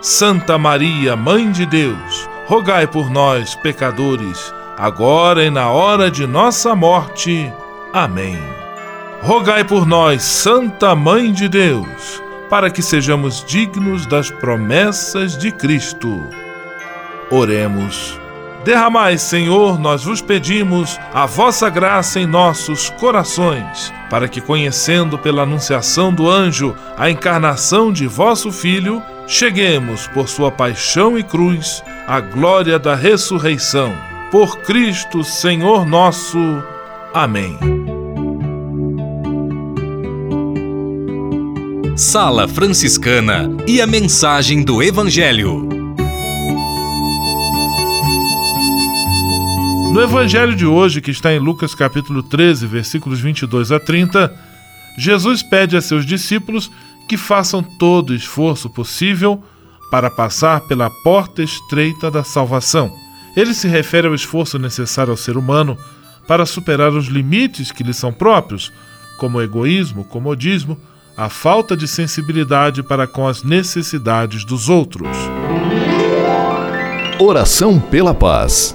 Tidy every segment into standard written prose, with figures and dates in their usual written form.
Santa Maria, Mãe de Deus, rogai por nós, pecadores, agora e na hora de nossa morte. Amém. Rogai por nós, Santa Mãe de Deus, para que sejamos dignos das promessas de Cristo. Oremos. Derramai, Senhor, nós vos pedimos, a vossa graça em nossos corações, para que, conhecendo pela anunciação do anjo a encarnação de vosso Filho, cheguemos, por sua paixão e cruz, à glória da ressurreição. Por Cristo, Senhor nosso. Amém. Sala Franciscana e a mensagem do Evangelho. No Evangelho de hoje, que está em Lucas capítulo 13, versículos 22 a 30, Jesus pede a seus discípulos que façam todo o esforço possível para passar pela porta estreita da salvação. Ele se refere ao esforço necessário ao ser humano para superar os limites que lhe são próprios, como o egoísmo, o comodismo, a falta de sensibilidade para com as necessidades dos outros. Oração pela paz.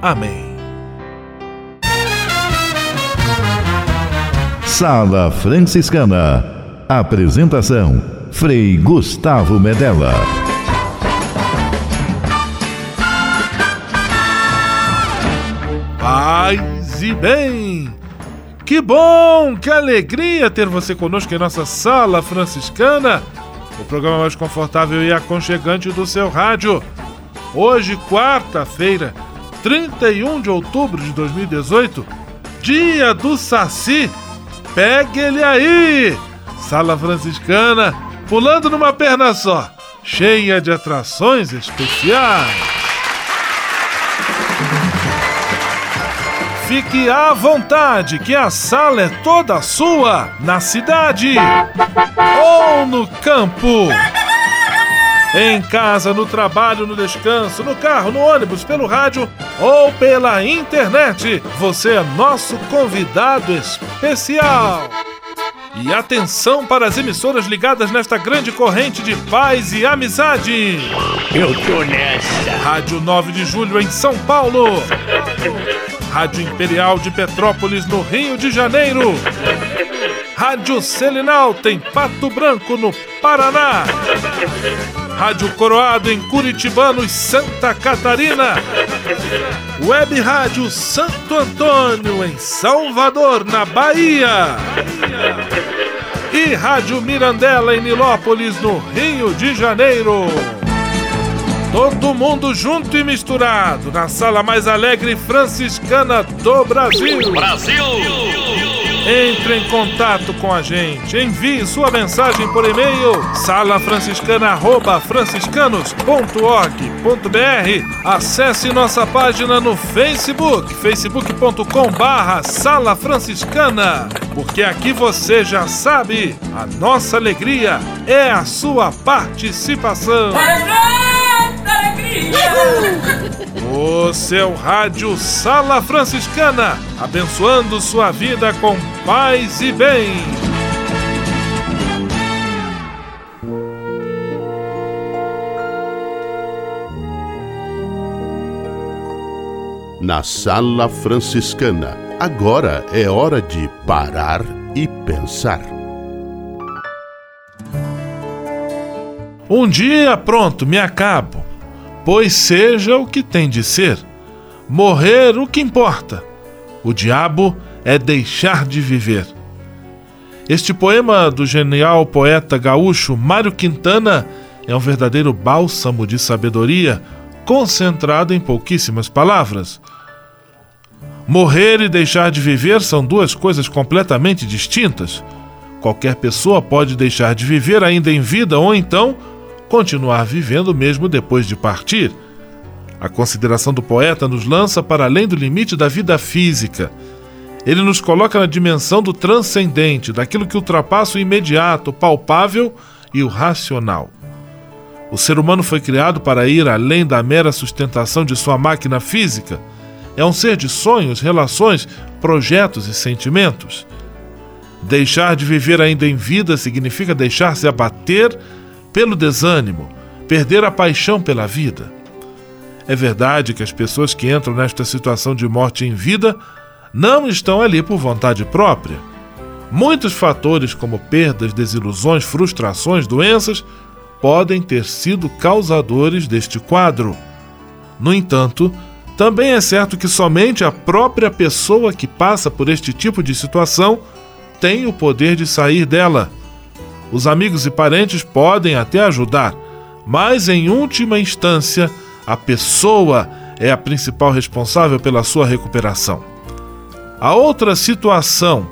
Amém. Sala Franciscana. Apresentação: Frei Gustavo Medela. Paz e bem! Que bom, que alegria ter você conosco em nossa Sala Franciscana, o programa mais confortável e aconchegante do seu rádio. Hoje, quarta-feira, 31 de outubro de 2018, dia do Saci. Pegue ele aí! Sala Franciscana, pulando numa perna só, cheia de atrações especiais. Fique à vontade, que a sala é toda sua, na cidade ou no campo. Em casa, no trabalho, no descanso, no carro, no ônibus, pelo rádio ou pela internet, você é nosso convidado especial. E atenção para as emissoras ligadas nesta grande corrente de paz e amizade. Eu tô nessa. Rádio 9 de Julho em São Paulo. Rádio Imperial de Petrópolis, no Rio de Janeiro. Rádio Selinal em Pato Branco, no Paraná. Rádio Coroado em Curitibano e Santa Catarina. Web Rádio Santo Antônio, em Salvador, na Bahia. E Rádio Mirandela, em Nilópolis, no Rio de Janeiro. Todo mundo junto e misturado, na sala mais alegre franciscana do Brasil. Brasil! Entre em contato com a gente. Envie sua mensagem por e-mail salafranciscana@franciscanos.org.br. Acesse nossa página no Facebook, facebook.com/salafranciscana. Porque aqui você já sabe, a nossa alegria é a sua participação. O seu rádio Sala Franciscana, abençoando sua vida com paz e bem. Na Sala Franciscana, agora é hora de parar e pensar. Um dia, pronto, me acabo. Pois seja o que tem de ser. Morrer o que importa. O diabo é deixar de viver. Este poema do genial poeta gaúcho Mário Quintana é um verdadeiro bálsamo de sabedoria, concentrado em pouquíssimas palavras. Morrer e deixar de viver são duas coisas completamente distintas. Qualquer pessoa pode deixar de viver ainda em vida ou então continuar vivendo mesmo depois de partir. A consideração do poeta nos lança para além do limite da vida física. Ele nos coloca na dimensão do transcendente, daquilo que ultrapassa o imediato, o palpável e o racional. O ser humano foi criado para ir além da mera sustentação de sua máquina física. É um ser de sonhos, relações, projetos e sentimentos. Deixar de viver ainda em vida significa deixar-se abater pelo desânimo, perder a paixão pela vida. É verdade que as pessoas que entram nesta situação de morte em vida não estão ali por vontade própria. Muitos fatores, como perdas, desilusões, frustrações, doenças, podem ter sido causadores deste quadro. No entanto, também é certo que somente a própria pessoa que passa por este tipo de situação tem o poder de sair dela. Os amigos e parentes podem até ajudar, mas em última instância, a pessoa é a principal responsável pela sua recuperação. A outra situação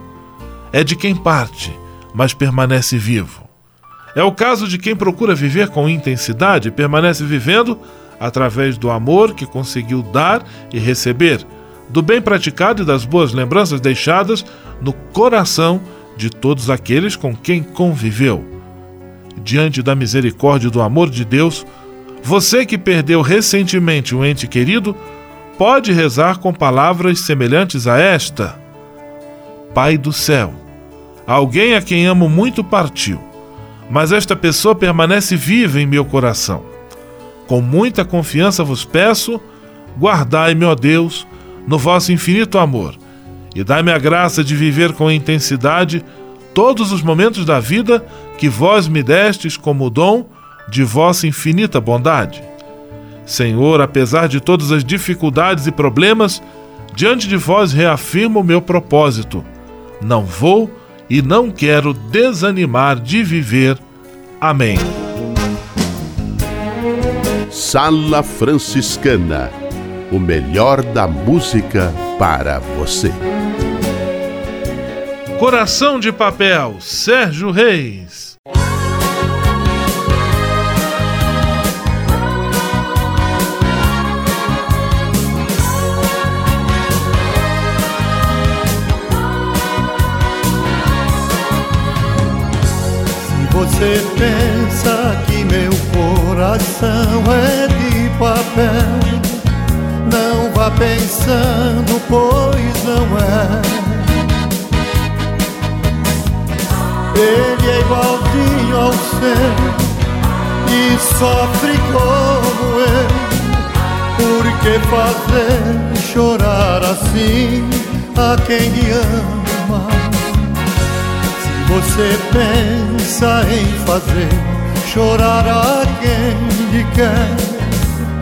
é de quem parte, mas permanece vivo. É o caso de quem procura viver com intensidade e permanece vivendo através do amor que conseguiu dar e receber, do bem praticado e das boas lembranças deixadas no coração de todos aqueles com quem conviveu. Diante da misericórdia e do amor de Deus, você que perdeu recentemente um ente querido, pode rezar com palavras semelhantes a esta. Pai do céu, alguém a quem amo muito partiu, mas esta pessoa permanece viva em meu coração. Com muita confiança vos peço, guardai-me, ó Deus, no vosso infinito amor, e dai-me a graça de viver com intensidade todos os momentos da vida que vós me destes como dom de vossa infinita bondade. Senhor, apesar de todas as dificuldades e problemas, diante de vós reafirmo o meu propósito. Não vou e não quero desanimar de viver. Amém. Sala Franciscana, o melhor da música para você. Coração de Papel, Sérgio Reis. Se você pensa que meu coração é de papel, não vá pensando, pois não é. Ele é igualzinho ao seu e sofre como eu. Por que fazer chorar assim a quem lhe ama? Se você pensa em fazer chorar a quem lhe quer,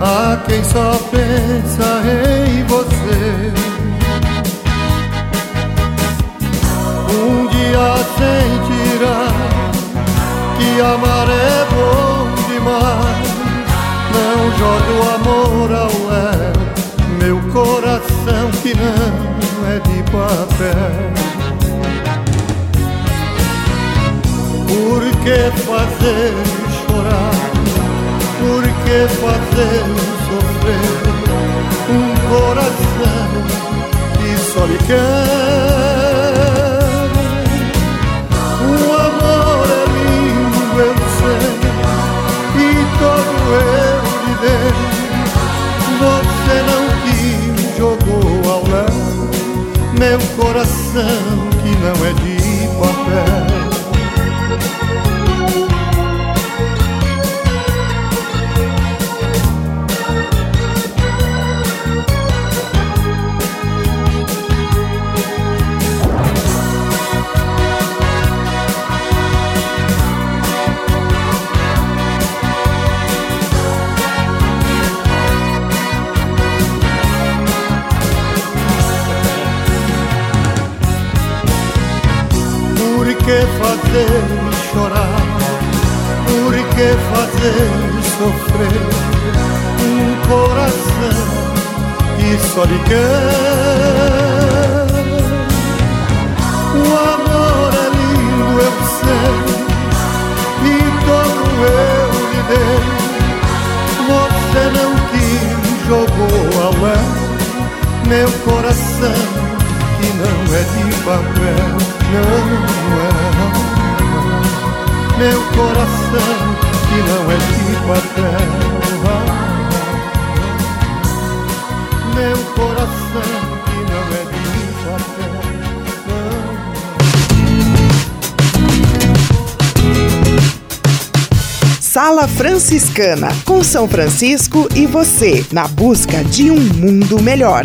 a quem só pensa em você. Um dia sentirá que amar é bom demais. Não jogue o amor ao léu, meu coração que não é de papel. Por que fazer chorar? Por que fazer sofrer um coração que só lhe quer? O amor é lindo, eu sei, e todo eu lhe dei. Você não quis, jogou ao léu, meu coração que não é de papel. Fazer-me chorar, por que fazer-me sofrer um coração que só lhe quer? O amor é lindo, eu sei, e todo eu lhe dei. Você não quis, jogou ao ar, meu coração que não é de papel, não é. Meu coração que não é de papel, meu coração que não é de papel. Sala Franciscana, com São Francisco e você, na busca de um mundo melhor.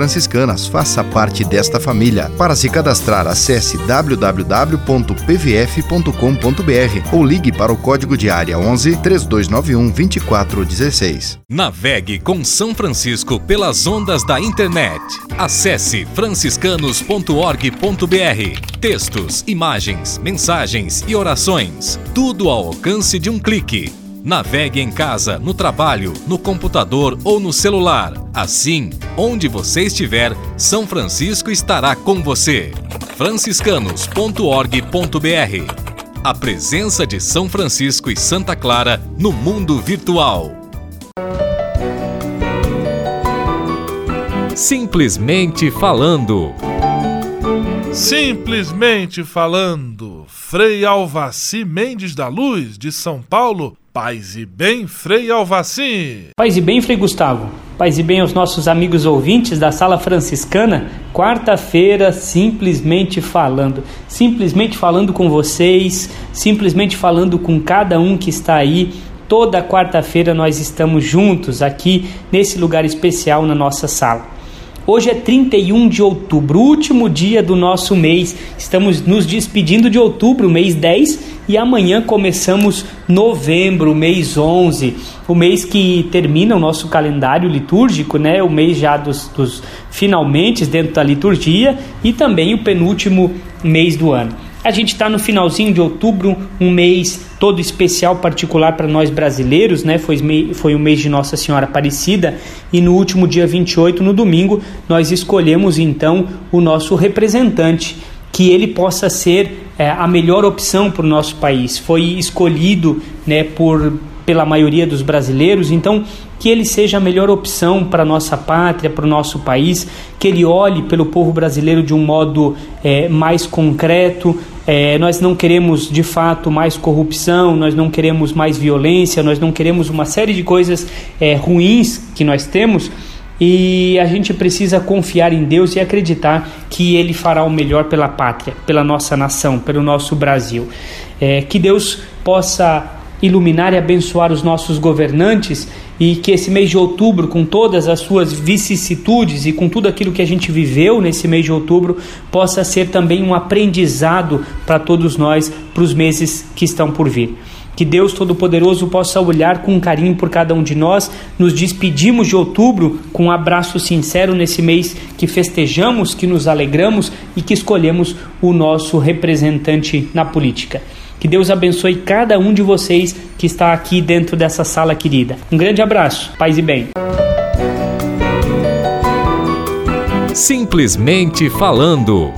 Franciscanas faça parte desta família. Para se cadastrar, acesse www.pvf.com.br ou ligue para o código de área 11 3291 2416. Navegue com São Francisco pelas ondas da internet. Acesse franciscanos.org.br. Textos, imagens, mensagens e orações. Tudo ao alcance de um clique. Navegue em casa, no trabalho, no computador ou no celular. Assim, onde você estiver, São Francisco estará com você. franciscanos.org.br. A presença de São Francisco e Santa Clara no mundo virtual. Simplesmente falando. Simplesmente falando. Frei Alvacir Mendes da Luz, de São Paulo. Paz e bem, Frei Alvacir. Paz e bem, Frei Gustavo. Paz e bem aos nossos amigos ouvintes da Sala Franciscana. Quarta-feira, simplesmente falando. Simplesmente falando com vocês, simplesmente falando com cada um que está aí. Toda quarta-feira nós estamos juntos aqui nesse lugar especial na nossa sala. Hoje é 31 de outubro, último dia do nosso mês. Estamos nos despedindo de outubro, mês 10. E amanhã começamos novembro, mês 11, o mês que termina o nosso calendário litúrgico, né? O mês já dos finalmente dentro da liturgia e também o penúltimo mês do ano. A gente está no finalzinho de outubro, um mês todo especial, particular para nós brasileiros, né? Foi o mês de Nossa Senhora Aparecida e no último dia 28, no domingo, nós escolhemos então o nosso representante, que ele possa ser a melhor opção para o nosso país. Foi escolhido, né, por pela maioria dos brasileiros, então que ele seja a melhor opção para a nossa pátria, para o nosso país, que ele olhe pelo povo brasileiro de um modo mais concreto. Nós não queremos, de fato, mais corrupção, nós não queremos mais violência, nós não queremos uma série de coisas ruins que nós temos, e a gente precisa confiar em Deus e acreditar que Ele fará o melhor pela pátria, pela nossa nação, pelo nosso Brasil. Que Deus possa iluminar e abençoar os nossos governantes, e que esse mês de outubro, com todas as suas vicissitudes e com tudo aquilo que a gente viveu nesse mês de outubro, possa ser também um aprendizado para todos nós, para os meses que estão por vir. Que Deus Todo-Poderoso possa olhar com carinho por cada um de nós. Nos despedimos de outubro com um abraço sincero nesse mês que festejamos, que nos alegramos e que escolhemos o nosso representante na política. Que Deus abençoe cada um de vocês que está aqui dentro dessa sala querida. Um grande abraço, paz e bem. Simplesmente falando.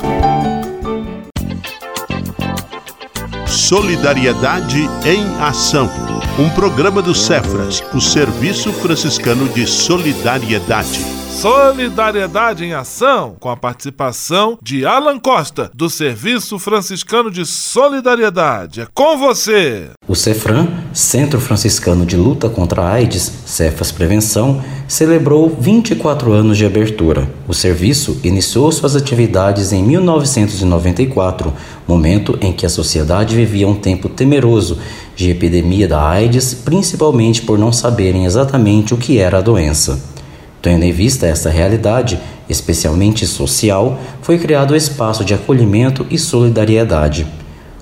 Solidariedade em Ação, um programa do Sefras, o Serviço Franciscano de Solidariedade. Solidariedade em Ação, com a participação de Alan Costa, do Serviço Franciscano de Solidariedade. É com você! O Cefran, Centro Franciscano de Luta contra a AIDS, Cefas Prevenção, celebrou 24 anos de abertura. O serviço iniciou suas atividades em 1994, momento em que a sociedade vivia um tempo temeroso de epidemia da AIDS, principalmente por não saberem exatamente o que era a doença. Tendo em vista esta realidade, especialmente social, foi criado o espaço de acolhimento e solidariedade.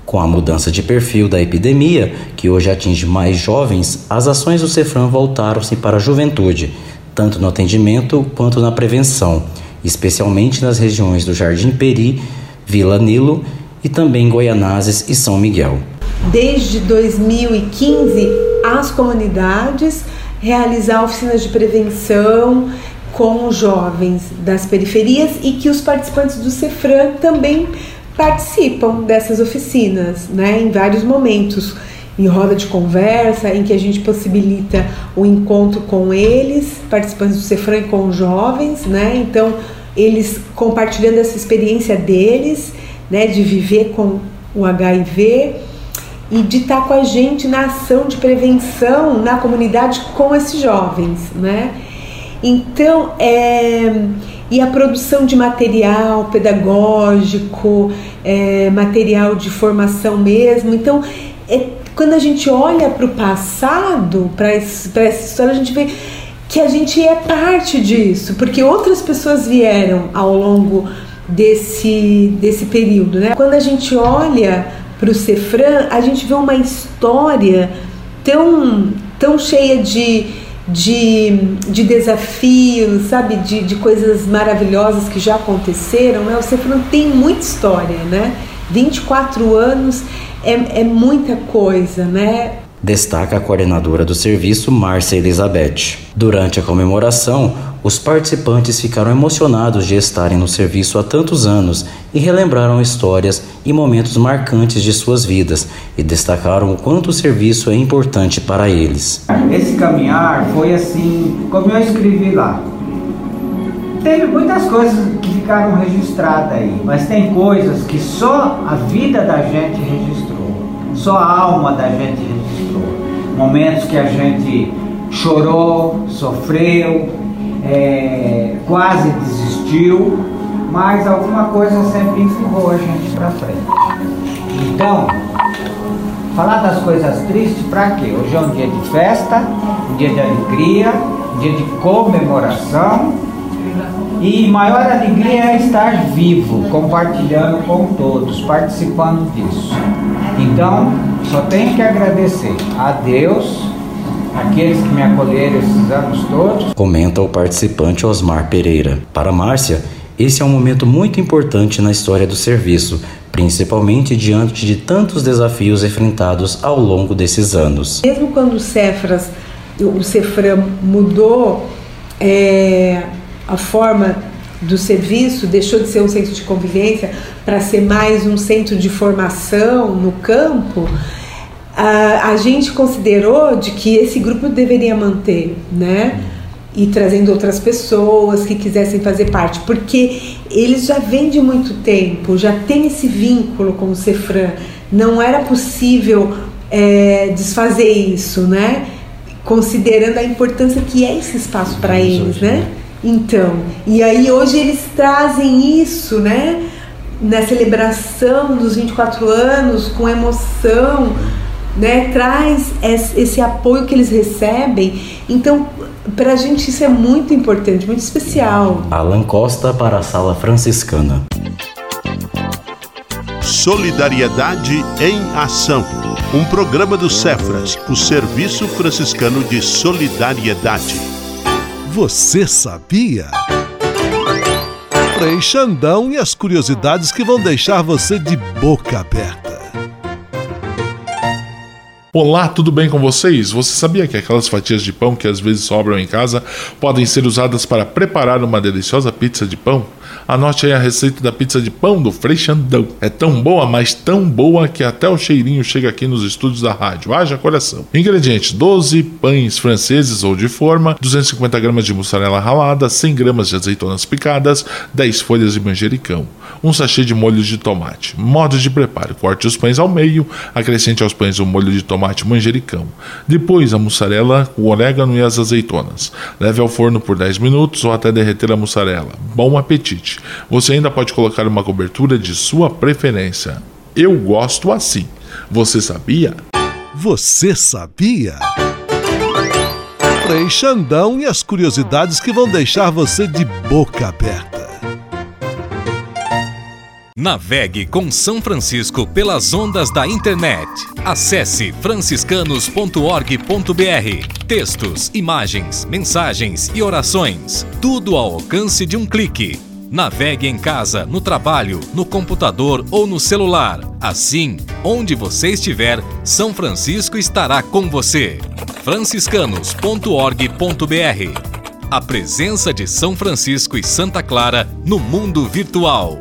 Com a mudança de perfil da epidemia, que hoje atinge mais jovens, as ações do Cefran voltaram-se para a juventude, tanto no atendimento quanto na prevenção, especialmente nas regiões do Jardim Peri, Vila Nilo e também Goianazes e São Miguel. Desde 2015, as comunidades realizar oficinas de prevenção com os jovens das periferias, e que os participantes do Cefran também participam dessas oficinas, né, em vários momentos, em roda de conversa, em que a gente possibilita o encontro com eles, participantes do Cefran, e com os jovens, né, então eles compartilhando essa experiência deles, né, de viver com o HIV, e de estar com a gente na ação de prevenção na comunidade com esses jovens, né? Então, e a produção de material pedagógico, material de formação mesmo. Então, quando a gente olha para o passado, para essa história, a gente vê que a gente é parte disso, porque outras pessoas vieram ao longo desse período, né? Quando a gente olha para o Cefran, a gente vê uma história tão cheia de desafios, sabe? De coisas maravilhosas que já aconteceram, né? O Cefran tem muita história, né? 24 anos é muita coisa, né? Destaca a coordenadora do serviço, Márcia Elizabeth. Durante a comemoração, os participantes ficaram emocionados de estarem no serviço há tantos anos e relembraram histórias e momentos marcantes de suas vidas e destacaram o quanto o serviço é importante para eles. Esse caminhar foi assim, como eu escrevi lá. Teve muitas coisas que ficaram registradas aí, mas tem coisas que só a vida da gente registrou, só a alma da gente registrou. Momentos que a gente chorou, sofreu, quase desistiu, mas alguma coisa sempre empurrou a gente para frente. Então, falar das coisas tristes para quê? Hoje é um dia de festa, um dia de alegria, um dia de comemoração, e maior alegria é estar vivo, compartilhando com todos, participando disso. Então, só tenho que agradecer a Deus, aqueles que me acolheram esses anos todos. Comenta o participante Osmar Pereira. Para Márcia, esse é um momento muito importante na história do serviço, principalmente diante de tantos desafios enfrentados ao longo desses anos. Mesmo quando o Cefran mudou a forma do serviço, deixou de ser um centro de convivência para ser mais um centro de formação no campo, a gente considerou de que esse grupo deveria manter, né? E trazendo outras pessoas que quisessem fazer parte, porque eles já vêm de muito tempo, já tem esse vínculo com o Cefran, não era possível desfazer isso, né? Considerando a importância que é esse espaço para eles, hoje, né? Então, e aí hoje eles trazem isso, né? Na celebração dos 24 anos, com emoção, né? Traz esse apoio que eles recebem. Então, pra gente isso é muito importante, muito especial. Alan Costa para a Sala Franciscana. Solidariedade em Ação, um programa do Sefras, o Serviço Franciscano de Solidariedade. Você sabia? Frei Xandão e as curiosidades que vão deixar você de boca aberta. Olá, tudo bem com vocês? Você sabia que aquelas fatias de pão que às vezes sobram em casa podem ser usadas para preparar uma deliciosa pizza de pão? Anote aí a receita da pizza de pão do Frei Xandão. É tão boa, mas tão boa, que até o cheirinho chega aqui nos estúdios da rádio. Haja coração. Ingredientes: 12 pães franceses ou de forma, 250 gramas de mussarela ralada, 100 gramas de azeitonas picadas, 10 folhas de manjericão, um sachê de molho de tomate. Modo de preparo: corte os pães ao meio, acrescente aos pães o molho de tomate manjericão. Depois, a mussarela, o orégano e as azeitonas. Leve ao forno por 10 minutos ou até derreter a mussarela. Bom apetite! Você ainda pode colocar uma cobertura de sua preferência. Eu gosto assim. Você sabia? Você sabia? Frei Xandão e as curiosidades que vão deixar você de boca aberta. Navegue com São Francisco pelas ondas da internet. Acesse franciscanos.org.br. Textos, imagens, mensagens e orações. Tudo ao alcance de um clique. Navegue em casa, no trabalho, no computador ou no celular. Assim, onde você estiver, São Francisco estará com você. franciscanos.org.br. A presença de São Francisco e Santa Clara no mundo virtual.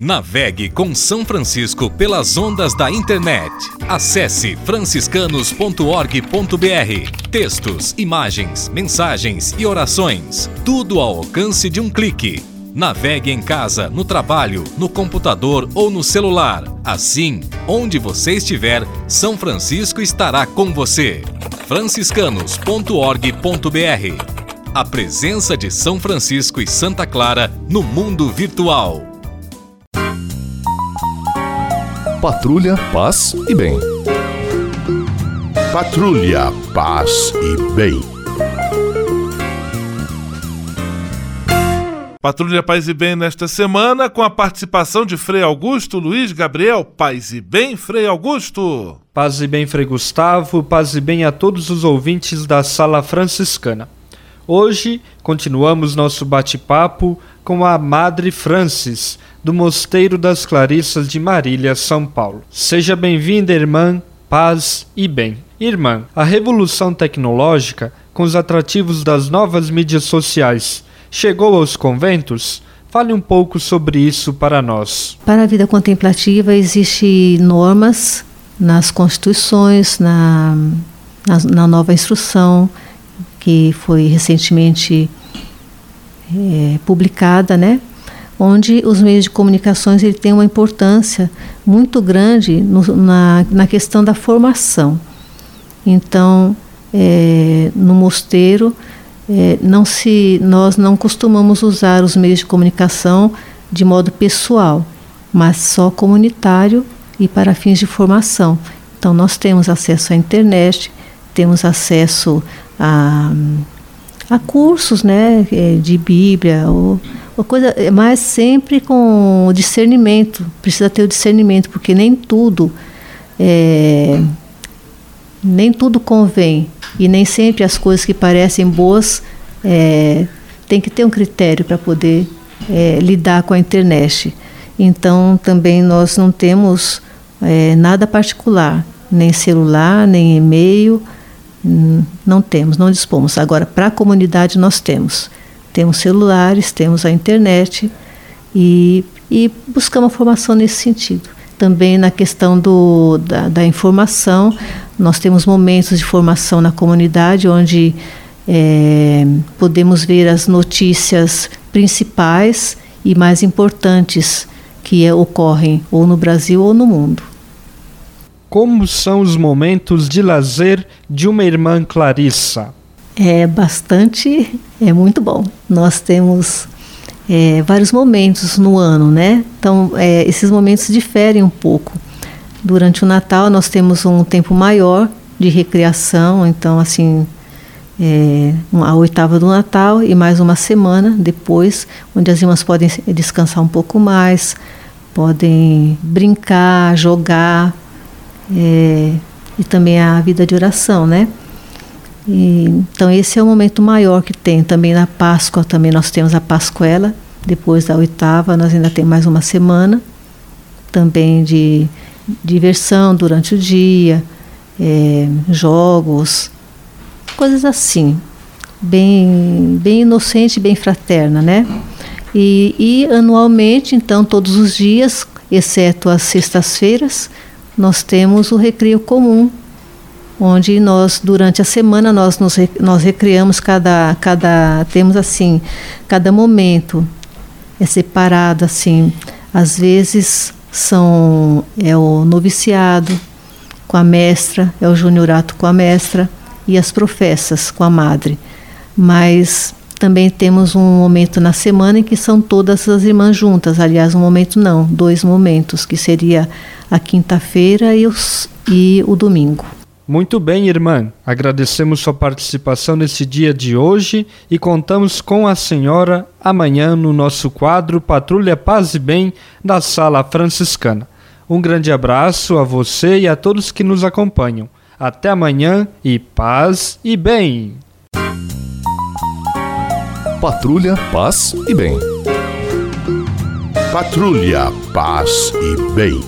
Navegue com São Francisco pelas ondas da internet. Acesse franciscanos.org.br. Textos, imagens, mensagens e orações. Tudo ao alcance de um clique. Navegue em casa, no trabalho, no computador ou no celular. Assim, onde você estiver, São Francisco estará com você. franciscanos.org.br. A presença de São Francisco e Santa Clara no mundo virtual. Patrulha, paz e bem. Patrulha, paz e bem. Patrulha Paz e Bem nesta semana, com a participação de Frei Augusto Luiz Gabriel. Paz e Bem, Frei Augusto. Paz e Bem, Frei Gustavo. Paz e Bem a todos os ouvintes da Sala Franciscana. Hoje, continuamos nosso bate-papo com a Madre Frances, do Mosteiro das Clarissas de Marília, São Paulo. Seja bem-vinda, irmã. Paz e bem. Irmã, a revolução tecnológica, com os atrativos das novas mídias sociais, chegou aos conventos? Fale um pouco sobre isso para nós. Para a vida contemplativa existem normas nas constituições, na nova instrução que foi recentemente publicada, né? Onde os meios de comunicações ele tem uma importância muito grande na questão da formação. Então, no mosteiro, nós não costumamos usar os meios de comunicação de modo pessoal, mas só comunitário e para fins de formação. Então nós temos acesso à internet, temos acesso a cursos, né, de Bíblia, ou coisa, mas sempre com discernimento. Precisa ter o discernimento, porque nem tudo convém. E nem sempre as coisas que parecem boas, tem que ter um critério para poder lidar com a internet. Então, também nós não temos nada particular, nem celular, nem e-mail, não temos, não dispomos. Agora, para a comunidade nós temos. Temos celulares, temos a internet e buscamos a formação nesse sentido. Também na questão da informação, nós temos momentos de formação na comunidade, onde podemos ver as notícias principais e mais importantes que ocorrem ou no Brasil ou no mundo. Como são os momentos de lazer de uma irmã Clarissa? É muito bom. Nós temos vários momentos no ano, né? Então, esses momentos diferem um pouco. Durante o Natal, nós temos um tempo maior de recreação, então, assim, a oitava do Natal e mais uma semana depois, onde as irmãs podem descansar um pouco mais, podem brincar, jogar, e também a vida de oração, né? E, então esse é o momento maior que tem. Também na Páscoa, também nós temos a Pascuela, depois da oitava nós ainda temos mais uma semana também de diversão durante o dia, jogos, coisas assim, bem inocente, bem fraterna, né? E anualmente, então, todos os dias, exceto as sextas-feiras, nós temos o recreio comum, onde nós, durante a semana, nós recriamos temos assim, cada momento é separado, assim, às vezes é o noviciado com a mestra, é o juniorato com a mestra e as professas com a madre, mas também temos um momento na semana em que são todas as irmãs juntas. Aliás, dois momentos, que seria a quinta-feira e o domingo. Muito bem, irmã. Agradecemos sua participação nesse dia de hoje e contamos com a senhora amanhã no nosso quadro Patrulha Paz e Bem da Sala Franciscana. Um grande abraço a você e a todos que nos acompanham. Até amanhã e paz e bem! Patrulha, Paz e Bem. Patrulha, Paz e Bem.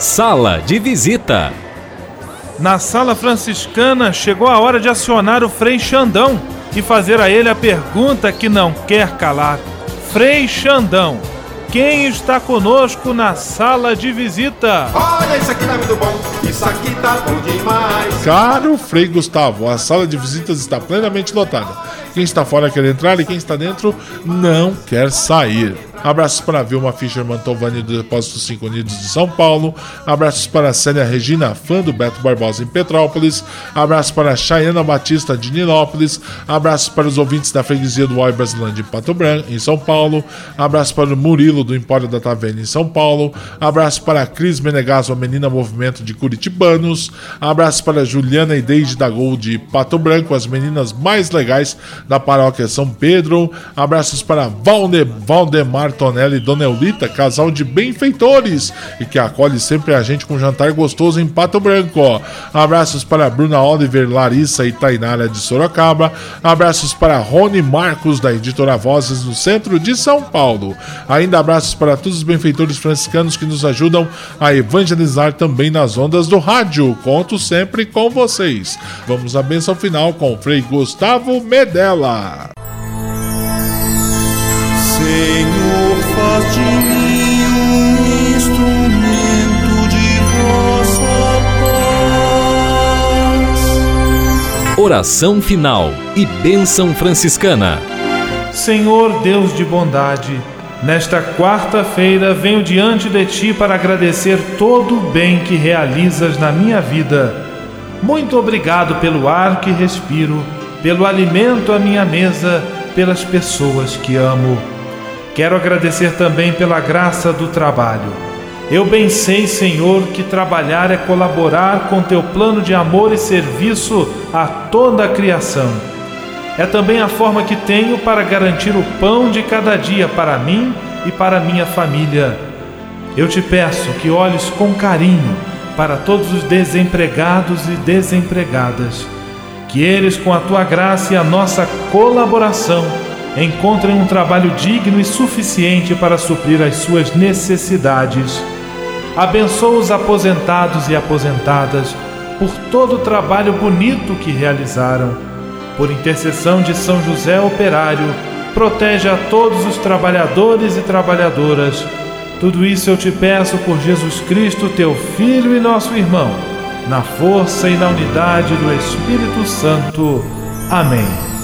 Sala de visita. Na Sala Franciscana, chegou a hora de acionar o Frei Xandão e fazer a ele a pergunta que não quer calar. Frei Xandão, quem está conosco na sala de visita? Olha, isso aqui tá muito bom, isso aqui tá bom demais. Caro Frei Gustavo, a sala de visitas está plenamente lotada. Quem está fora quer entrar e quem está dentro não quer sair. Abraços para Vilma Fischer Mantovani do Depósito 5 Unidos de São Paulo. Abraços para Célia Regina, fã do Beto Barbosa em Petrópolis. Abraços para Chayana Batista de Nilópolis. Abraços para os ouvintes da freguesia do Uai Brasilândia em Pato Branco, em São Paulo. Abraços para o Murilo do Empório da Taverna em São Paulo. Abraços para a Cris Menegas, uma menina movimento de Curitibanos. Abraços para Juliana e Deide da Gol de Pato Branco, as meninas mais legais da paróquia São Pedro. Abraços para Valdemar Tonelli e Dona Eulita, casal de benfeitores e que acolhe sempre a gente com jantar gostoso em Pato Branco. Abraços para Bruna Oliver, Larissa e Tainália de Sorocaba. Abraços para Rony Marcos, da Editora Vozes, no centro de São Paulo. Ainda abraços para todos os benfeitores franciscanos que nos ajudam a evangelizar também nas ondas do rádio. Conto sempre com vocês. Vamos à bênção final com o Frei Gustavo Medela. Senhor, faz de mim um instrumento de vossa paz. Oração final e bênção franciscana. Senhor Deus de bondade, nesta quarta-feira venho diante de Ti para agradecer todo o bem que realizas na minha vida. Muito obrigado pelo ar que respiro, pelo alimento à minha mesa, pelas pessoas que amo. Quero agradecer também pela graça do trabalho. Eu bem sei, Senhor, que trabalhar é colaborar com Teu plano de amor e serviço a toda a criação. É também a forma que tenho para garantir o pão de cada dia para mim e para minha família. Eu Te peço que olhes com carinho para todos os desempregados e desempregadas. Que eles, com a Tua graça e a nossa colaboração, encontrem um trabalho digno e suficiente para suprir as suas necessidades. abençoa os aposentados e aposentadas por todo o trabalho bonito que realizaram. Por intercessão de São José Operário, protege a todos os trabalhadores e trabalhadoras. Tudo isso eu te peço por Jesus Cristo, teu Filho e nosso irmão, na força e na unidade do Espírito Santo. Amém.